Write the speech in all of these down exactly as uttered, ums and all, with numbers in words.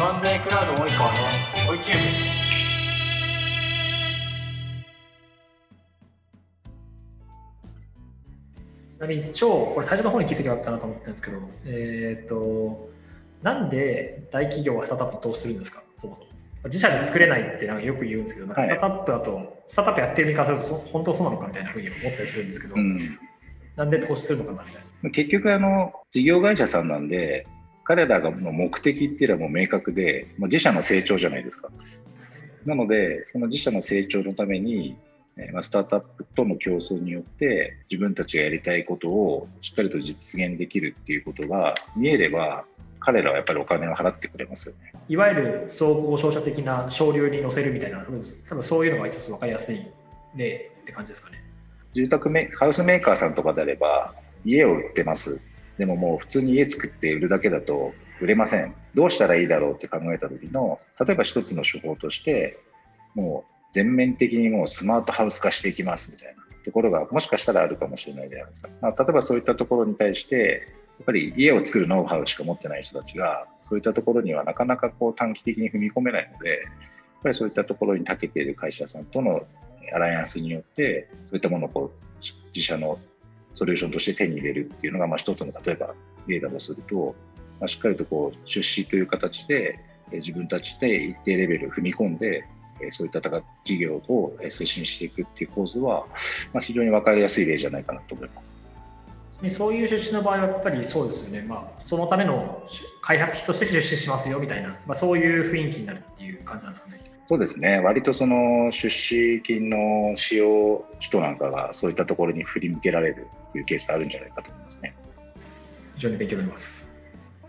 漫才クラウド及川の追いチューブ。ちなみに超これ最初の方に聞いてきゃよかったなと思ってるんですけど、えっ、ー、となんで大企業はスタートアップに投資するんですか。そもそも自社で作れないってなんかよく言うんですけど、なんかスタートアップだと、はい、スタートアップやってるに関すると本当そうなのかみたいなふうに思ったりするんですけど、うん、なんで投資するのかなみたいな。結局あの事業会社さんなんで、彼らの目的っていうのはもう明確で、もう自社の成長じゃないですか。なのでその自社の成長のためにスタートアップとの競争によって自分たちがやりたいことをしっかりと実現できるっていうことが見えれば、彼らはやっぱりお金を払ってくれますよね。いわゆる総合商社的な省流に乗せるみたいな、多分そういうのが一つ分かりやすい例って感じですかね。住宅メハウスメーカーさんとかであれば、家を売ってます。でももう普通に家作って売るだけだと売れません。どうしたらいいだろうって考えた時の、例えば一つの手法として、もう全面的にもうスマートハウス化していきますみたいなところが、もしかしたらあるかもしれないじゃないですか。まあ、例えばそういったところに対してやっぱり家を作るノウハウしか持ってない人たちが、そういったところにはなかなかこう短期的に踏み込めないので、やっぱりそういったところに長けている会社さんとのアライアンスによって、そういったものをこう自社のソリューションとして手に入れるっていうのが、まあ一つの例えば例だとすると、まあ、しっかりとこう出資という形で自分たちで一定レベルを踏み込んで、そういった事業を推進していくっていう構図は、まあ、非常に分かりやすい例じゃないかなと思います。そういう出資の場合はやっぱりそうですよね、まあ、そのための開発費として出資しますよみたいな、まあ、そういう雰囲気になるっていう感じなんですかね。そうですね、割とその出資金の使用使途なんかがそういったところに振り向けられるというケースがあるんじゃないかと思いますね。非常に勉強になります。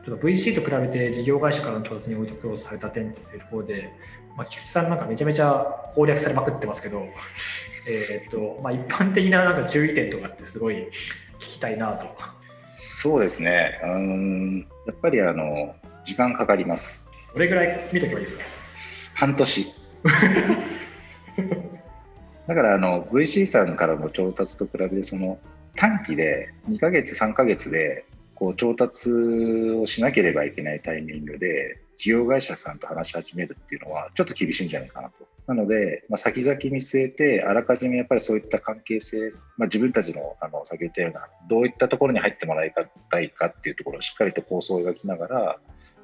ちょっと ブイシー と比べて事業会社からの調達において苦労された点というところで、まあ、菊池さんなんかめちゃめちゃ攻略されまくってますけど、えーっとまあ、一般的 な, なんか注意点とかってすごい聞きたいなと。そうですね、うん、やっぱりあの時間かかります。どれぐらい見とけばいいですか。半年だからあの ブイシー さんからの調達と比べて、その短期でにかげつさんかげつでこう調達をしなければいけないタイミングで事業会社さんと話し始めるっていうのはちょっと厳しいんじゃないかなと。なので、まあ、先々見据えてあらかじめやっぱりそういった関係性、まあ、自分たち の, あの先ほど言ったようなどういったところに入ってもらいたいかっていうところをしっかりと構想を描きながら、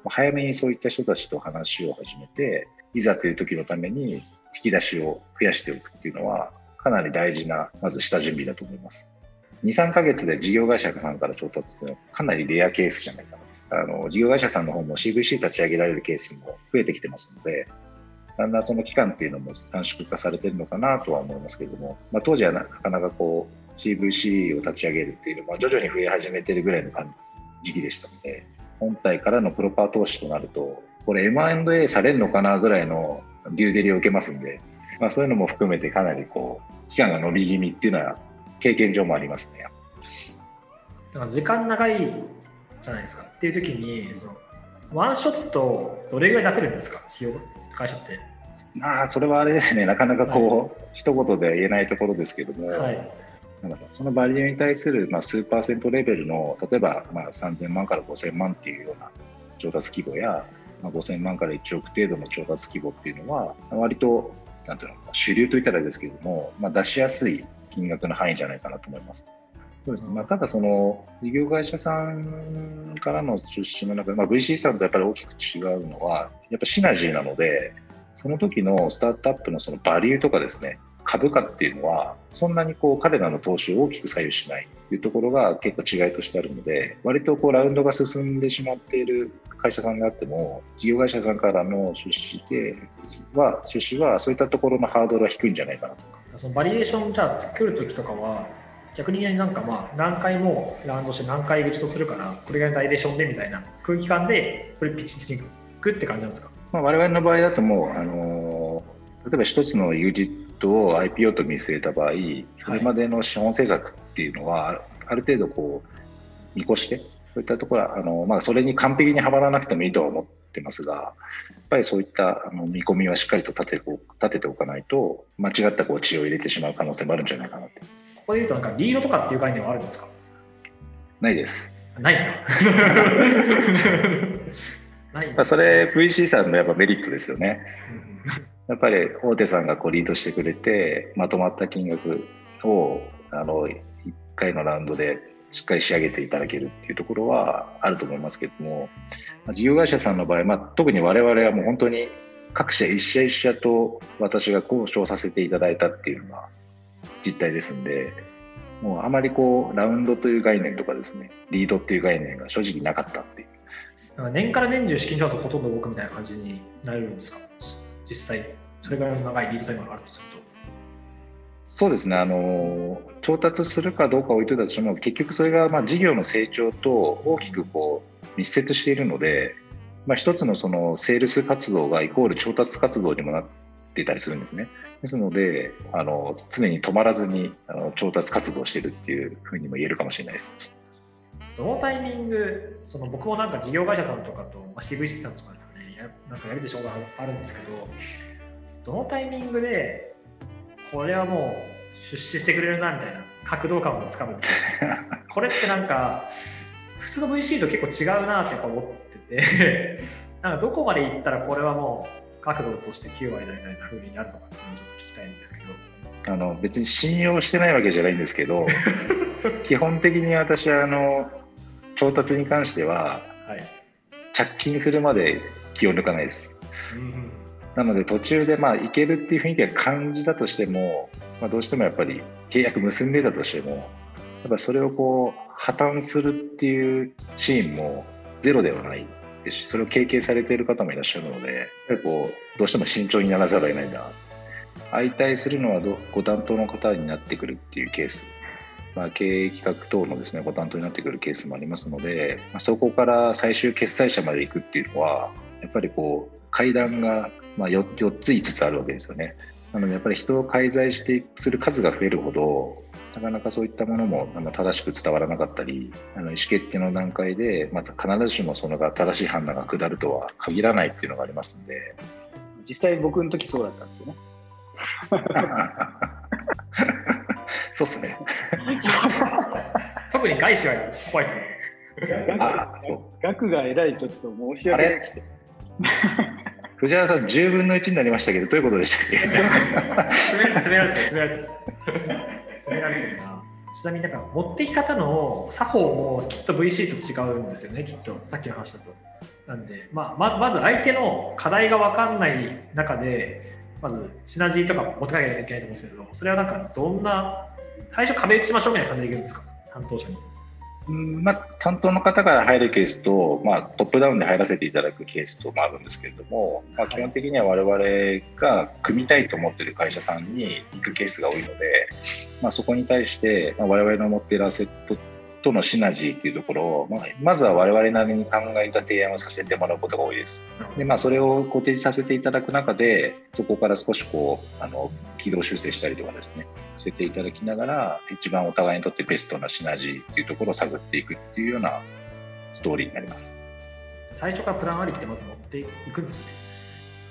早めにそういった人たちと話を始めて、いざという時のために引き出しを増やしておくっていうのはかなり大事な、まず下準備だと思います。 にさんかげつで事業会社さんから調達っていうのはかなりレアケースじゃないかな。あの事業会社さんの方も シーブイシー 立ち上げられるケースも増えてきてますので、だんだんその期間っていうのも短縮化されてるのかなとは思いますけれども、まあ、当時はなかなかこう シーブイシー を立ち上げるっていうのは徐々に増え始めてるぐらいの時期でしたので、本体からのプロパー投資となると、これ エムアンドエー されるのかなぐらいのデューデリを受けますんで、まあ、そういうのも含めてかなりこう期間が伸び気味っていうのは経験上もありますね。だから時間長いじゃないですかっていう時に、そのワンショットどれぐらい出せるんですか、会社って。ああ、それはあれですね、なかなかこう、はい、一言で言えないところですけども、はい、なんかそのバリューに対する、まあ、数パーセントレベルの、例えば、まあ、さんぜんまんからごせんまんっていうような調達規模や、まあ、ごせんまんからいちおく程度の調達規模っていうのは割となんていうの主流といったらですけども、まあ、出しやすい金額の範囲じゃないかなと思います。そうですね、まあ、ただその事業会社さんからの出資の中で、まあ、ブイシー さんとやっぱり大きく違うのはやっぱシナジーなので、その時のスタートアップのそのバリューとかですね、株価っていうのはそんなにこう彼らの投資を大きく左右しないというところが結構違いとしてあるので、割とこうラウンドが進んでしまっている会社さんであっても、事業会社さんからの出資では出資はそういったところのハードルは低いんじゃないかなと。そのバリエーションじゃあ作る時とかは逆になんかまあ何回もラウンドして何回口とするからこれがバリエーションでみたいな空気感でこれピッチに行くって感じなんですか。まあ、我々の場合だともう、あのー、例えば一つのユージットを アイピーオー と見据えた場合、それまでの資本政策っていうのはある程度こう見越して、そういったところはあのーまあ、それに完璧にはまらなくてもいいとは思ってますが、やっぱりそういったあの見込みはしっかりと立て、立てておかないと間違ったこう血を入れてしまう可能性もあるんじゃないかなと。ここでいうとなんかリードとかっていう概念はあるんですか。ないです。ないな。まあ、それ ブイシー さんのやっぱメリットですよね。やっぱり大手さんがこうリードしてくれて、まとまった金額をあのいっかいのラウンドでしっかり仕上げていただけるっていうところはあると思いますけども、事業会社さんの場合、まあ、特に我々はもう本当に各社一社一社と私が交渉させていただいたっていうのが実態ですんで、もうあまりこうラウンドという概念とかですね、リードっていう概念が正直なかったっていう、年から年中資金調達ほとんど動くみたいな感じになるんですか、実際それぐらいの長いリードタイムがあるとすると。そうですね、あの調達するかどうか置いといたとしても、結局それがまあ事業の成長と大きくこう密接しているので、まあ、一つのそのセールス活動がイコール調達活動にもなっていたりするんですね。ですのであの常に止まらずにあの調達活動しているっていうふうにも言えるかもしれないです。どのタイミング、その僕もなんか事業会社さんとかと、まあ、シーブイシー さんとかですかね、やなんかやるでしょうがあるんですけど、どのタイミングでこれはもう出資してくれるなみたいな角度感をつかむみたいなこれってなんか普通の ブイシー と結構違うなってやっぱ思っててなんかどこまでいったらこれはもう角度としてきゅう割だみたいな風になるのかっていうのをちょっと聞きたいんですけど。あの別に信用してないわけじゃないんですけど基本的に私はあの調達に関しては、はい、着金するまで気を抜かないです、うん、なので途中でまあいけるっていう雰囲気が感じたとしても、まあ、どうしてもやっぱり契約結んでたとしても、やっぱそれをこう破綻するっていうシーンもゼロではないですし、それを経験されている方もいらっしゃるので、やっぱりこうどうしても慎重にならざるを得ないな。相対するのはご担当の方になってくるっていうケース、まあ、経営企画等のですね、ご担当になってくるケースもありますので、まあ、そこから最終決済者まで行くっていうのはやっぱりこう階段がまあ 4, よっついつつあるわけですよね。なのでやっぱり人を介在してする数が増えるほど、なかなかそういったものも正しく伝わらなかったり、あの意思決定の段階でまた必ずしもそのが正しい判断が下るとは限らないっていうのがありますので。実際僕の時そうだったんですよねそうっすね特に外資は怖いですね。額がえらいちょっと申し訳ないです。藤原さんじゅうぶんのいちになりましたけど、どういうことでしたっけ詰められてる、詰められてる詰められてるな。ちなみになんか持ってき方の作法もきっと ブイシー と違うんですよね、きっとさっきの話だと。なんで、まあ、ま, まず相手の課題が分かんない中で、まずシナジーとか持ってかなきゃいけないと思うんですけど、それはなんかどんな最初壁打ちしましょうみたいな感じでいくんですか、担当者に。うん、まあ、担当の方から入るケースと、まあ、トップダウンで入らせていただくケースともあるんですけれども、まあ、基本的には我々が組みたいと思っている会社さんに行くケースが多いので、まあ、そこに対して我々の持っているアセットとのシナジーというところを、まあ、まずは我々なりに考えた提案をさせてもらうことが多いです。で、まあ、それをご提示させていただく中で、そこから少しこうあの軌道修正したりとかですね、させていただきながら、一番お互いにとってベストなシナジーというところを探っていくっていうようなストーリーになります。最初からプランありきでまず持っていくんですね。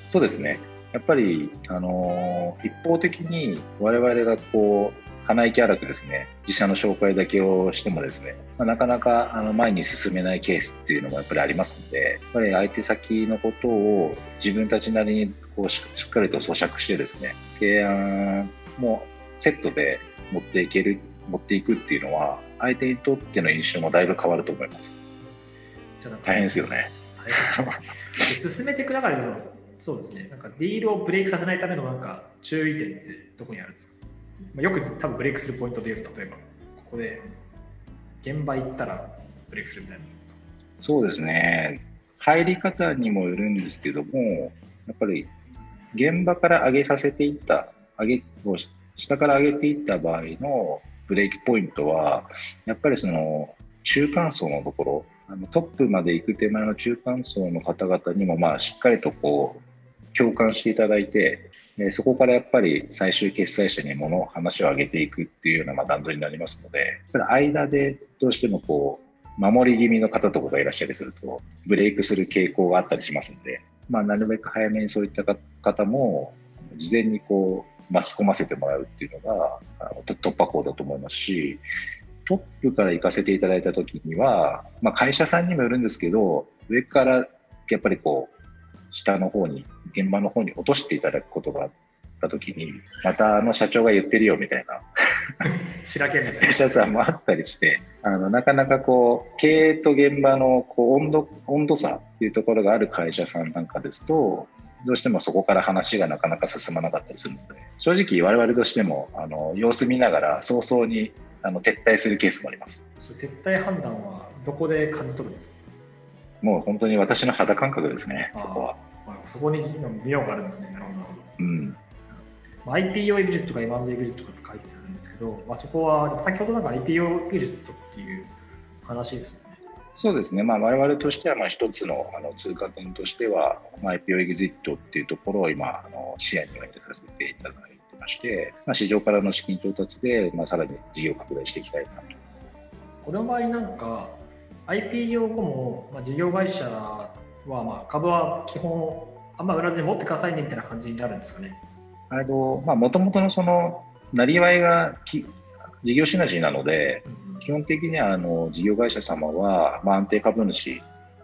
そうですね。やっぱりあの一方的に我々がこう鼻息荒くですね、自社の紹介だけをしてもですね、まあ、なかなかあの前に進めないケースっていうのもやっぱりありますので、やっぱり相手先のことを自分たちなりにこうしっかりと咀嚼してですね、提案もセットで持っていける、持っていくっていうのは相手にとっての印象もだいぶ変わると思います。大変ですよね。進めていく中での、そうですね、なんかディールをブレイクさせないためのなんか注意点ってどこにあるんですか。よく多分ブレイクするポイントで言うと、例えばここで現場行ったらブレイクするみたいな。そうですね、入り方にもよるんですけども、やっぱり現場から上げさせていった上げを下から上げていった場合のブレイクポイントは、やっぱりその中間層のところ、あのトップまで行く手前の中間層の方々にもまあしっかりとこう共感していただいて、そこからやっぱり最終決済者にもの話を上げていくっていうようなまあ段取りになりますので、間でどうしてもこう守り気味の方とかがいらっしゃりするとブレイクする傾向があったりしますので、まあ、なるべく早めにそういった方も事前にこう巻き込ませてもらうっていうのが突破口だと思いますし、トップから行かせていただいた時には、まあ、会社さんにもよるんですけど、上からやっぱりこう下の方に現場の方に落としていただくことがあった時に、またあの社長が言ってるよみたいなしらけみたいな社さんもあったりして、あのなかなかこう経営と現場のこう 温度、温度差っていうところがある会社さんなんかですと、どうしてもそこから話がなかなか進まなかったりするので、正直我々としてもあの様子見ながら早々にあの撤退するケースもあります。撤退判断はどこで感じ取るんですか？もう本当に私の肌感覚ですね。そこはそこに見ようがあるんですね。なるほど、うん、アイピーオー エグジットとか エムアンドエー エグジットとかって書いてあるんですけど、まあ、そこは先ほどなんか アイピーオー エグジットっていう話ですよね。そうですね、まあ、我々としてはまあ一つ の, あの通過点としては、まあ、アイピーオー エグジットっていうところを今あの視野に入れさせていただいてまして、まあ、市場からの資金調達で、まあ、さらに事業拡大していきたいなと。この場合なんか アイピーオー 後も、まあ、事業会社はまあ株は基本あんま売らずに持ってくださいねみたいな感じになるんですかね。あの、まあ、元々のそのなりわいがき事業シナジーなので、うん、基本的にはあの事業会社様は、まあ、安定株主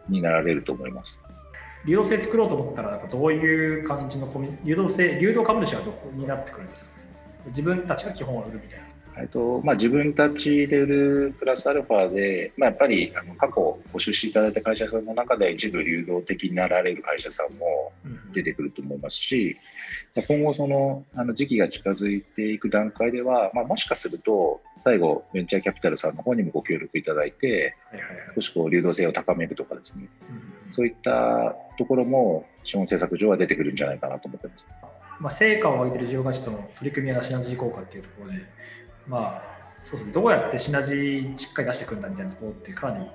になられると思います。流動性作ろうと思ったらどういう感じのコミュ流動性流動株主はどこになってくるんですかね。自分たちが基本は売るみたいな。えっとまあ、自分たちで売るプラスアルファで、まあ、やっぱりあの過去ご出資いただいた会社さんの中で一部流動的になられる会社さんも出てくると思いますし、うん、今後その、あの時期が近づいていく段階では、まあ、もしかすると最後ベンチャーキャピタルさんの方にもご協力いただいて、はいはいはい、少しこう流動性を高めるとかですね、うん、そういったところも資本政策上は出てくるんじゃないかなと思ってます、まあ、成果を上げている事業会社との取り組みやシナジー効果っていうところで、まあ、そうですね、どうやってシナジーしっかり出してくるんだみたいなところってかなり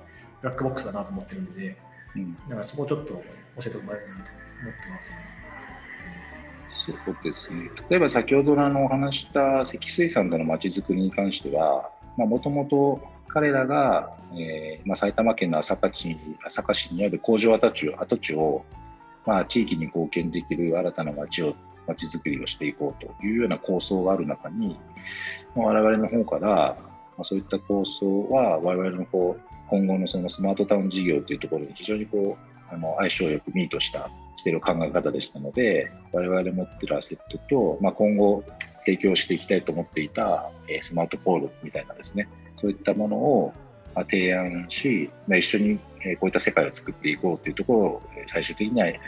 ブラックボックスだなと思ってるんで、うん、だからそこをちょっと教えてもらえると思ってます。そうですね、例えば先ほどのお話した積水さんとのまちづくりに関しては、もともと彼らが、えーまあ、埼玉県の朝霞市、朝霞市にある工場跡地を、跡地をまあ、地域に貢献できる新たな街を街づくりをしていこうというような構想がある中に、我々の方からそういった構想は我々のこう今後 の, そのスマートタウン事業というところに非常にこうあの相性よくミートしたしている考え方でしたので、我々持っているアセットと、まあ、今後提供していきたいと思っていたスマートポールみたいなですね、そういったものを提案し、まあ、一緒にこういった世界を作っていこうというところを最終的には意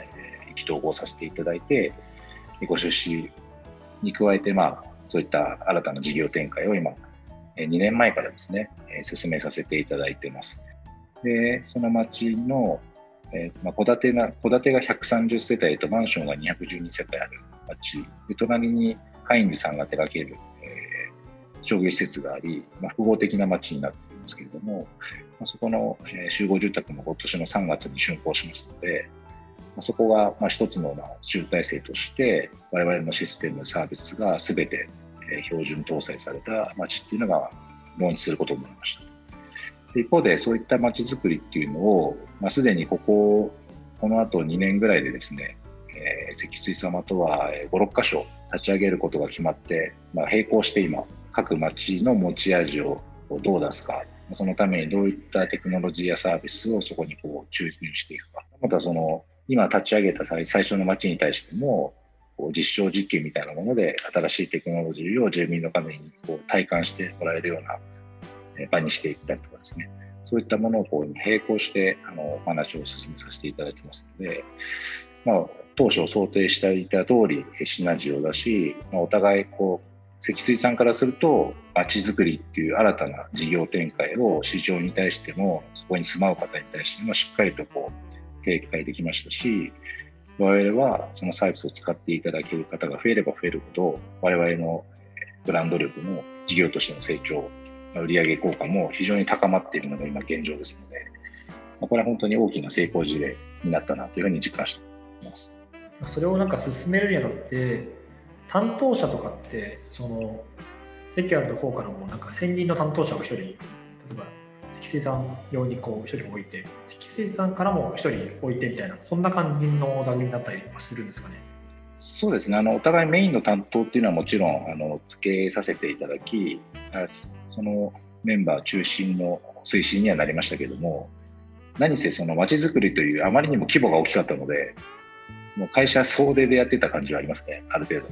気投合させていただいて、ご出資に加えて、まあ、そういった新たな事業展開を今にねんまえからですね、進めさせていただいています。で、その町の戸建てがひゃくさんじゅっせたいとマンションがにひゃくじゅうにせたいある町で、隣にカインズさんが手掛ける、えー、商業施設があり、まあ、複合的な町になっているんですけれども、まあ、そこの集合住宅も今年のさんがつに竣工しますので、そこがまあ一つの集大成として我々のシステムサービスが全て標準搭載された街っていうのがローンチすることになりました。で、一方でそういった街づくりっていうのを、まあ、すでにこここのあとにねんぐらいでですね、えー、積水様とはご、ろっかしょ立ち上げることが決まって、まあ、並行して今各街の持ち味をどう出すか、そのためにどういったテクノロジーやサービスをそこにこう注入していくか、またその今立ち上げた最初の町に対しても実証実験みたいなもので新しいテクノロジーを住民のためにこう体感してもらえるような場にしていったりとかですね、そういったものをこう並行してあのお話を進めさせていただいてますので、まあ、当初想定していた通りシナジーを出し、まあ、お互いこう積水さんからすると町づくりっていう新たな事業展開を市場に対してもそこに住まう方に対してもしっかりとこう展開できましたし、我々はそのサービスを使っていただける方が増えれば増えるほど我々のブランド力も事業としての成長、売上効果も非常に高まっているのが今現状ですので、これは本当に大きな成功事例になったなというふうに実感しています。それをなんか進めるにあたって担当者とかってそのセキュアの方からもなんか専任の担当者がひとり、例えば積水さん用にこう一人置いて、積水さんからも一人置いてみたいな、そんな感じの座組になったりするんですかね。そうですね、あのお互いメインの担当っていうのはもちろんあのつけさせていただき、そのメンバー中心の推進にはなりましたけれども、何せその街づくりというあまりにも規模が大きかったので、もう会社総出でやってた感じはありますね、ある程度。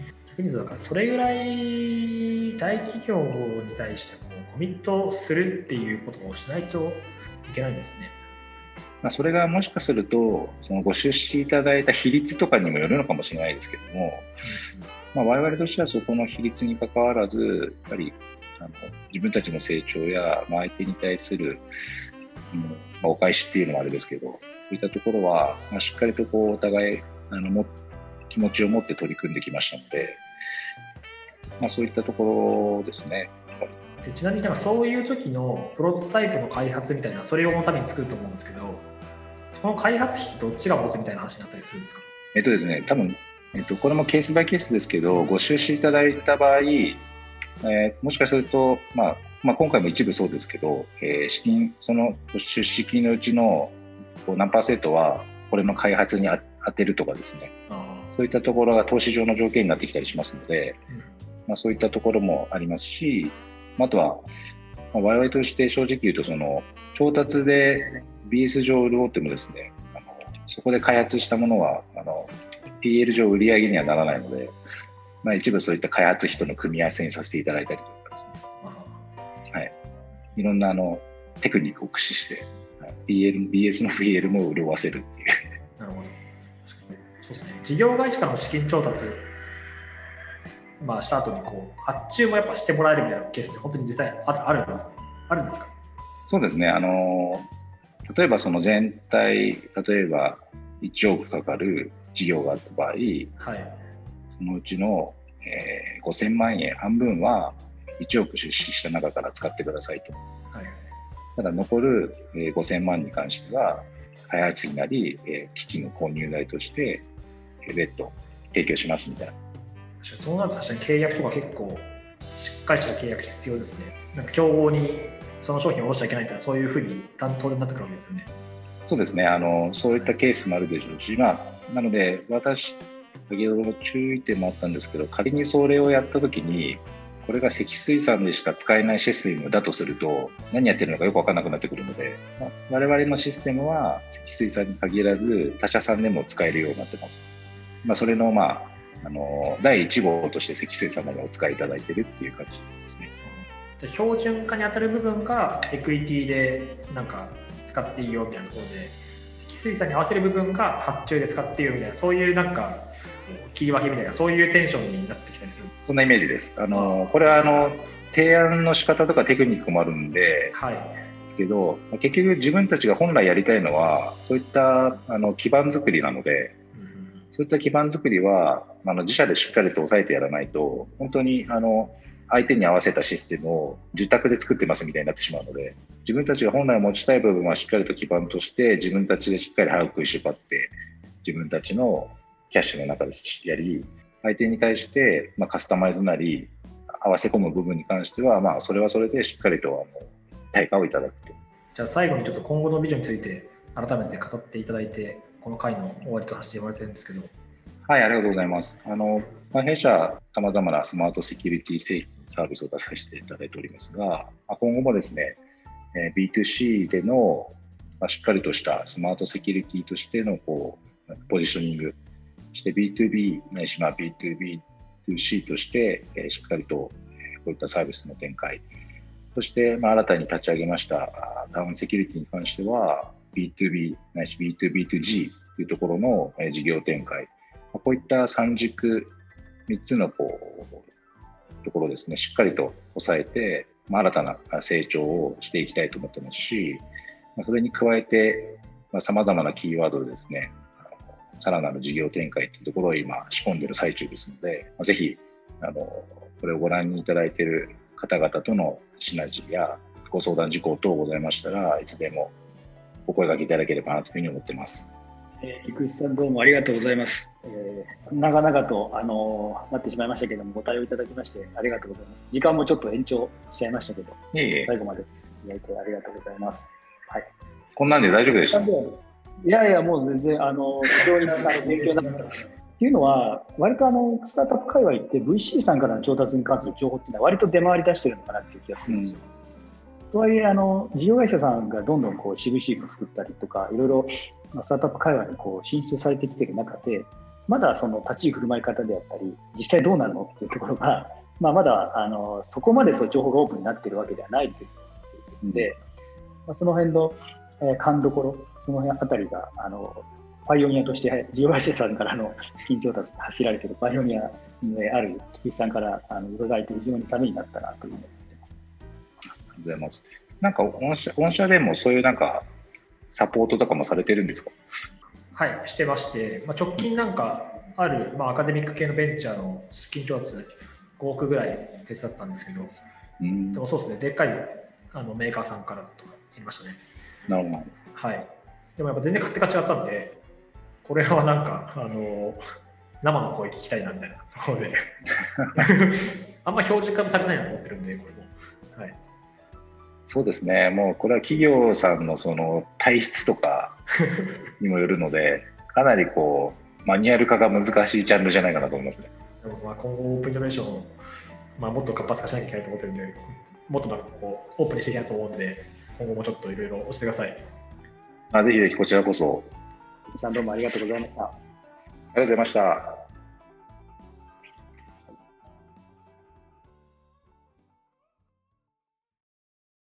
だからそれぐらい大企業に対してもコミットするっていうことをしないといけないんですね。まあ、それがもしかするとそのご出資いただいた比率とかにもよるのかもしれないですけども、まあ、我々としてはそこの比率に関わらず、やっぱりあの自分たちの成長や相手に対する、うんまあ、お返しっていうのもあれですけど、そういったところは、まあ、しっかりとこうお互いあのも気持ちを持って取り組んできましたので、まあ、そういったところですね。でちなみになんかそういう時のプロトタイプの開発みたいな、それをのために作ると思うんですけど、その開発費どっちが持つみたいな話になったりするんですか？えっとですね、多分、えっと、これもケースバイケースですけど、ご出資いただいた場合、えー、もしかすると、まあまあ、今回も一部そうですけど、えー、資金、その出資金のうちの何パーセントはこれの開発に当てるとかですね、そういったところが投資上の条件になってきたりしますので、うんまあ、そういったところもありますし、あとは我々として正直言うと、その調達で ビーエス 上潤ってもですね、あのそこで開発したものはあの ピーエル 上売り上げにはならないので、まあ、一部そういった開発費との組み合わせにさせていただいたりとかですね、はい、いろんなあのテクニックを駆使して、はい、ピーエル ビーエス の ピーエル も潤わせるっていう。なるほど。そうですね、事業会社からの資金調達、まあ、した後にこう発注もやっぱしてもらえるみたいなケースって本当に実際あるんです、あるんですか？そうですね、あの例えばその全体、例えばいちおくかかる事業があった場合、はい、そのうちの、えー、ごせんまんえん半分はいちおく出資した中から使ってくださいと、はい、ただ残る、えー、ごせんまんに関しては開発費なり、えー、機器の購入代として、えー、別途提供しますみたいな。そうなると確かに契約とか結構しっかりした契約必要ですね。なんか競合にその商品を下ろしちゃいけないとか、そういうふうに担当になってくるわけですよね。そうですね、あのそういったケースもあるでしょうし、まあ、なので私先ほどの注意点もあったんですけど、仮にそれをやったときにこれが積水産でしか使えないシステムだとすると、何やってるのかよく分からなくなってくるので、まあ、我々のシステムは積水産に限らず他社さんでも使えるようになってます。まあ、それのまああのだいいち号として積水様にお使いいただいているっていう感じですね。うん、標準化に当たる部分がエクイティでなんか使っていいよみたいなところで、積水さんに合わせる部分が発注で使っていいよみたいな、そういうなんか切り分けみたいな、そういうテンションになってきたりする。そんなイメージです。あのこれはあの提案の仕方とかテクニックもあるんで、はい、ですけど結局自分たちが本来やりたいのはそういったあの基盤作りなので、そういった基盤作りはあの自社でしっかりと抑えてやらないと、本当にあの相手に合わせたシステムを受託で作ってますみたいになってしまうので、自分たちが本来持ちたい部分はしっかりと基盤として自分たちでしっかり早く縛って自分たちのキャッシュの中でやり、相手に対して、まあ、カスタマイズなり合わせ込む部分に関しては、まあ、それはそれでしっかりとあの対価をいただくと。じゃあ最後にちょっと今後のビジョンについて改めて語っていただいて、この回の終わりとさせてもらってるんですけど。はい、ありがとうございます。あの弊社さまざまなスマートセキュリティ製品サービスを出させていただいておりますが、今後もですね ビーツーシー でのしっかりとしたスマートセキュリティとしてのこうポジショニング、そして ビーツービー ないし ビーツービーツーシー としてしっかりとこういったサービスの展開、そして新たに立ち上げましたタウンセキュリティに関してはビーツービー ないし ビーツービーツージー というところの事業展開、こういったさん軸みっつのこうところですね、しっかりと抑えて、まあ、新たな成長をしていきたいと思ってますし、それに加えてさまざまなキーワードでですね、さらなる事業展開というところを今仕込んでいる最中ですので、ぜひあのこれをご覧にいただいている方々とのシナジーやご相談事項等ございましたら、いつでもお声掛けいただければなというふうに思っています。えー、生口さんどうもありがとうございます。えー、長々と、あのー、なってしまいましたけども、ご対応いただきましてありがとうございます。時間もちょっと延長しちゃいましたけど、いえいえ、最後までいただいてありがとうございます。はい、こんなんで大丈夫でした？いやいや、もう全然あの非常に勉強になったっていうのは、割とあのスタートアップ界隈って ブイシー さんからの調達に関する情報っていうのは割と出回り出してるのかなっていう気がするんですよ。うんとはいえあの事業会社さんがどんどんこう シーブイシー を作ったりとかいろいろスタートアップ界隈にこう進出されてきている中でまだその立ち居振る舞い方であったり実際どうなるのっていうところが、まあ、まだあのそこまでそう情報がオープンになっているわけではないというので、まあ、その辺の、えー、勘どころその辺あたりがあのパイオニアとして事業会社さんからの資金調達走られているパイオニアである菊池さんからあの伺えて非常にためになったなというのでございます。なんか御社、御社でもそういうなんかサポートとかもされてるんですか？はい、してまして、まあ、直近なんかある、まあ、アカデミック系のベンチャーの資金調達ごおくぐらい手伝ったんですけど、うんでもそうですね、でっかいあのメーカーさんからとか言いましたね。なるほど。はい。でもやっぱ全然勝手が違ったんで、これはなんかあの生の声聞きたいなみたいなところで、あんま標準化もされないなと思ってるんで、これも。はいそうですね、もうこれは企業さんのその体質とかにもよるのでかなりこうマニュアル化が難しいジャンルじゃないかなと思いますね。でもまあ今後オープンイノベーションを、まあ、もっと活発化しなきゃいけないと思ってるんでもっとなんかこうオープンにしていきたいと思うので今後もちょっといろいろ押してください。あぜひぜひこちらこそ。さんどうもありがとうございました。ありがとうございました。